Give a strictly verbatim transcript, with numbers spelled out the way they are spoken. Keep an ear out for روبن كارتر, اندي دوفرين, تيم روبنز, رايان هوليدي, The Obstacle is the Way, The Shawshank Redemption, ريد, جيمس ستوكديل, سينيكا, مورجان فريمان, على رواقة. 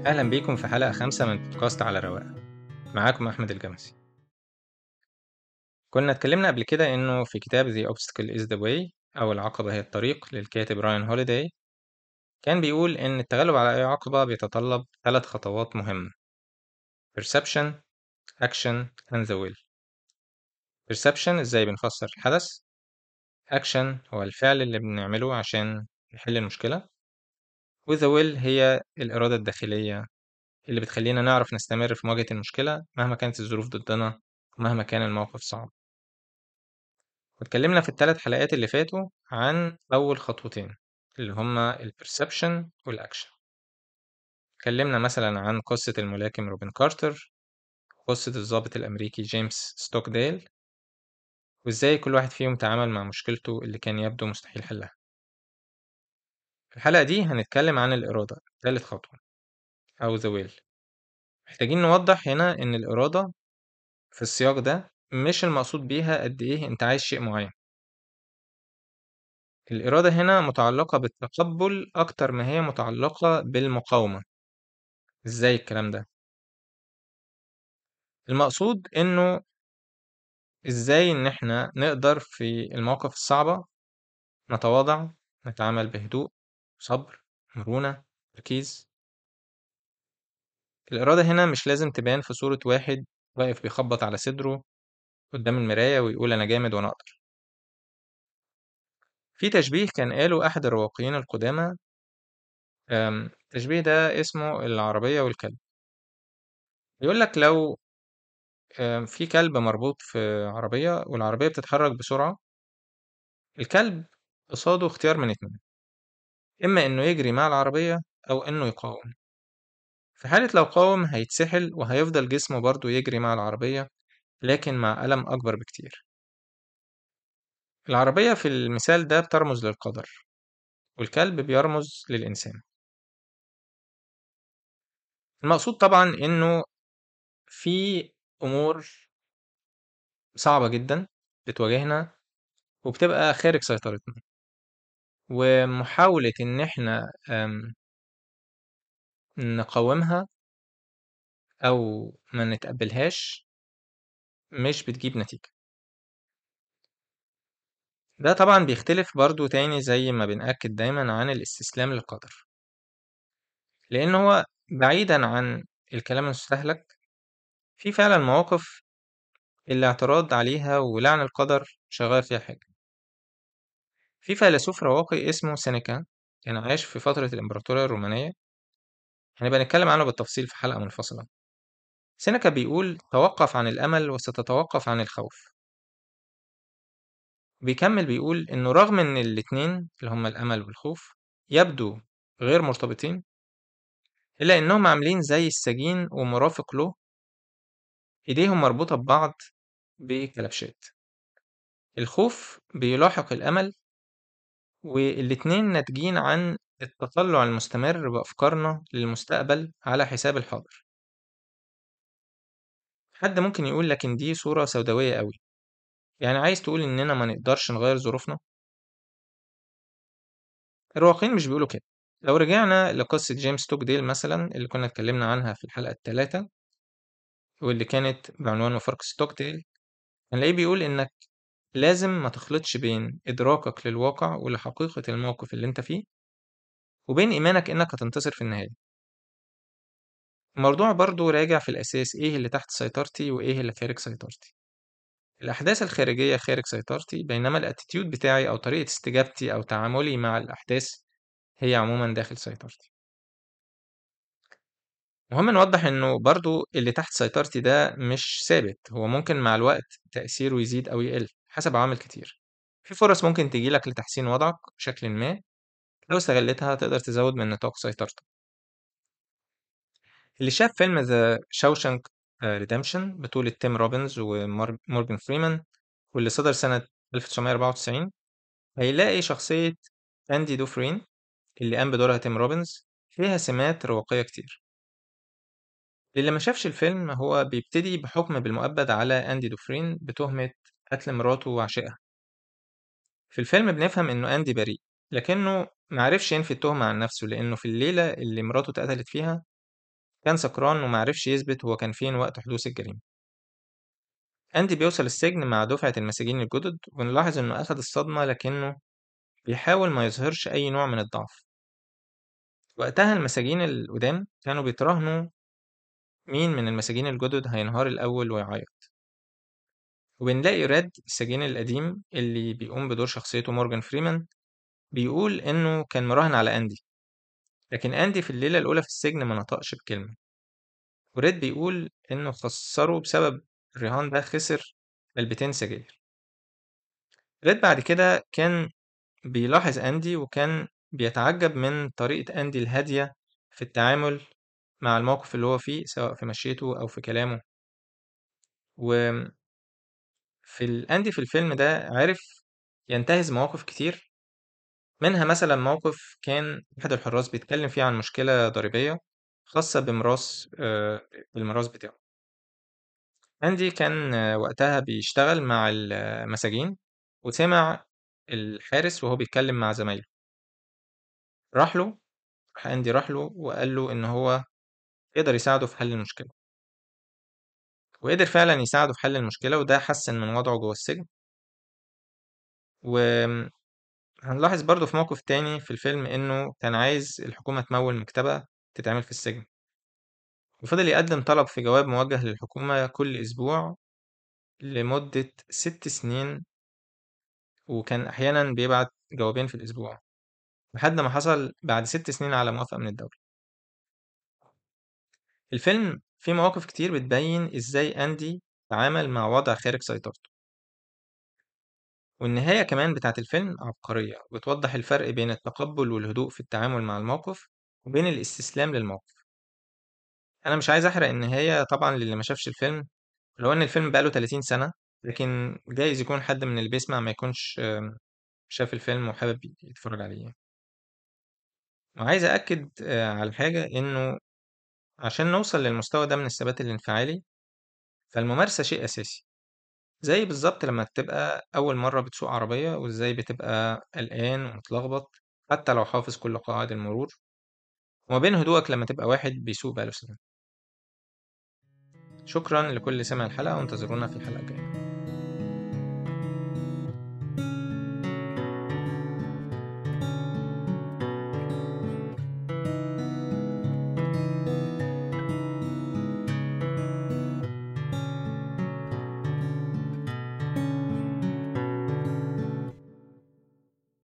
أهلا بيكم في حلقة خمسة من بودكاست على رواقة. معاكم أحمد الجمسي. كنا اتكلمنا قبل كده إنه في كتاب The Obstacle is the Way أو العقبة هي الطريق للكاتب رايان هوليدي، كان بيقول إن التغلب على أي عقبة بيتطلب ثلاث خطوات مهمة: Perception, Action, and the Will. Perception إزاي بنفسر الحدث، Action هو الفعل اللي بنعمله عشان نحل المشكلة، وذا ويل هي الإرادة الداخلية اللي بتخلينا نعرف نستمر في مواجهة المشكلة مهما كانت الظروف ضدنا ومهما كان الموقف صعب. واتكلمنا في الثلاث حلقات اللي فاتوا عن أول خطوتين اللي هما البرسبشن والأكشن. اتكلمنا مثلا عن قصة الملاكم روبن كارتر، قصة الضابط الأمريكي جيمس ستوكديل، وإزاي كل واحد فيهم تعامل مع مشكلته اللي كان يبدو مستحيل حلها. في الحلقة دي هنتكلم عن الإرادة، ثالث خطوة أو the will. محتاجين نوضح هنا إن الإرادة في السياق ده مش المقصود بيها قد إيه أنت عايز شيء معين. الإرادة هنا متعلقة بالتقبل أكتر ما هي متعلقة بالمقاومة. إزاي الكلام ده؟ المقصود إنه إزاي إن إحنا نقدر في المواقف الصعبة نتواضع، نتعامل بهدوء، صبر، مرونة، تركيز. الإرادة هنا مش لازم تبان في صورة واحد واقف بيخبط على صدره قدام المراية ويقول أنا جامد وأنا أقدر. في تشبيه كان قاله أحد الرواقيين القدامى، التشبيه ده اسمه العربية والكلب. يقولك لو في كلب مربوط في عربية والعربية بتتحرك بسرعة، الكلب قصاده اختيار من اتنين: إما إنه يجري مع العربية أو إنه يقاوم. في حالة لو قاوم هيتسحل وهيفضل جسمه برضو يجري مع العربية، لكن مع ألم أكبر بكتير. العربية في المثال ده بترمز للقدر، والكلب بيرمز للإنسان. المقصود طبعا إنه في أمور صعبة جدا بتواجهنا وبتبقى خارج سيطرتنا، ومحاولة إن إحنا نقاومها أو ما نتقبلهاش مش بتجيب نتيجة. ده طبعا بيختلف برضو تاني زي ما بنأكد دايما عن الاستسلام للقدر، لأن هو بعيدا عن الكلام المستهلك في فعلا مواقف الاعتراض عليها ولعن القدر مش هيغير فيها حاجة. في فيلسوف رواقي اسمه سينيكا كان عايش في فترة الإمبراطورية الرومانية، هنبقى نتكلم عنه بالتفصيل في حلقة منفصلة. سينيكا بيقول: توقف عن الأمل وستتوقف عن الخوف. بيكمل بيقول إنه رغم إن الاتنين اللي هما الأمل والخوف يبدو غير مرتبطين، إلا إنهم عاملين زي السجين ومرافق له، إيديهم مربوطة ببعض بكلبشات. الخوف بيلاحق الأمل، والاتنين ناتجين عن التطلع المستمر بأفكارنا للمستقبل على حساب الحاضر. حد ممكن يقول لكن دي صورة سوداوية قوي، يعني عايز تقول إننا ما نقدرش نغير ظروفنا؟ الرواقين مش بيقولوا كده. لو رجعنا لقصة جيمس ستوكديل مثلا اللي كنا اتكلمنا عنها في الحلقة الثالثة واللي كانت بعنوان مفارقة ستوكديل، هنلاقيه بيقول إنك لازم ما تخلطش بين إدراكك للواقع ولحقيقة الموقف اللي انت فيه وبين إيمانك إنك هتنتصر في النهاية. الموضوع برضو راجع في الأساس إيه اللي تحت سيطرتي وإيه اللي خارج سيطرتي. الأحداث الخارجية خارج سيطرتي، بينما الاتيتيود بتاعي أو طريقة استجابتي أو تعاملي مع الأحداث هي عموما داخل سيطرتي. مهم نوضح إنه برضو اللي تحت سيطرتي ده مش ثابت، هو ممكن مع الوقت تأثيره يزيد أو يقل حسب عوامل كتير. في فرص ممكن تجيلك لتحسين وضعك بشكل ما، لو استغلتها تقدر تزود من نطاق سيطرتك. اللي شاف فيلم The Shawshank Redemption بطولة تيم روبنز ومورجان فريمان واللي صدر سنة ألف وتسعمية وأربعة وتسعين هيلاقي شخصية اندي دوفرين اللي قام بدورها تيم روبنز فيها سمات رواقية كتير. للي ما شافش الفيلم، هو بيبتدي بحكم بالمؤبد على اندي دوفرين بتهمة قتل مراته وعشقها. في الفيلم بنفهم إنه أندي بريء، لكنه معرفش ينفي التهمة عن نفسه، لأنه في الليلة اللي مراته اتقتلت فيها كان سكران ومعرفش يثبت هو كان فين وقت حدوث الجريمة. أندي بيوصل السجن مع دفعة المساجين الجدد، ونلاحظ إنه أخد الصدمة لكنه بيحاول ما يظهرش أي نوع من الضعف. وقتها المساجين القدام كانوا بيتراهنوا مين من المساجين الجدد هينهار الأول ويعيط، وبنلاقي ريد السجين القديم اللي بيقوم بدور شخصيته مورجان فريمان بيقول إنه كان مراهن على أندي، لكن أندي في الليلة الأولى في السجن ما نطقش بكلمة، وريد بيقول إنه خسره بسبب الرهان ده، خسر علبتين سجاير. ريد بعد كده كان بيلاحظ أندي وكان بيتعجب من طريقة أندي الهادية في التعامل مع الموقف اللي هو فيه، سواء في مشيته أو في كلامه. وفي ال... أندي في الفيلم ده عرف ينتهز مواقف كتير، منها مثلا موقف كان أحد الحراس بيتكلم فيه عن مشكلة ضريبية خاصة بميراث آه، بالميراث بتاعه. أندي كان آه، وقتها بيشتغل مع المساجين، وسمع الحارس وهو بيتكلم مع زمايله. راح له راح أندي راح له وقال له إن هو يقدر يساعده في حل المشكلة، وقدر فعلا يساعده في حل المشكلة، وده حسن من وضعه جوه السجن. وهنلاحظ برضه في موقف تاني في الفيلم إنه كان عايز الحكومة تمول مكتبة تتعمل في السجن، وفضل يقدم طلب في جواب موجه للحكومة كل أسبوع لمدة ست سنين، وكان أحيانا بيبعت جوابين في الأسبوع، لحد ما حصل بعد ست سنين على موافقة من الدولة. الفيلم فيه مواقف كتير بتبين إزاي أندي تعامل مع وضع خارج سيطرته، والنهاية كمان بتاعت الفيلم عبقرية، وبتوضح الفرق بين التقبل والهدوء في التعامل مع الموقف وبين الاستسلام للموقف. أنا مش عايز أحرق النهاية طبعا للي ما شافش الفيلم، ولو إن الفيلم بقاله ثلاثين سنة، لكن جايز يكون حد من اللي بيسمع ما يكونش شاف الفيلم وحابب يتفرج عليه. وعايز أأكد على حاجة، إنه عشان نوصل للمستوى ده من الثبات الانفعالي فالممارسة شيء أساسي، زي بالظبط لما بتبقى أول مرة بتسوق عربية وإزاي بتبقى قلقان ومتلخبط حتى لو حافظ كل قواعد المرور، وما بين هدوءك لما تبقى واحد بيسوق بقاله سنين. شكرا لكل سمع الحلقة، وانتظرونا في الحلقة الجاية.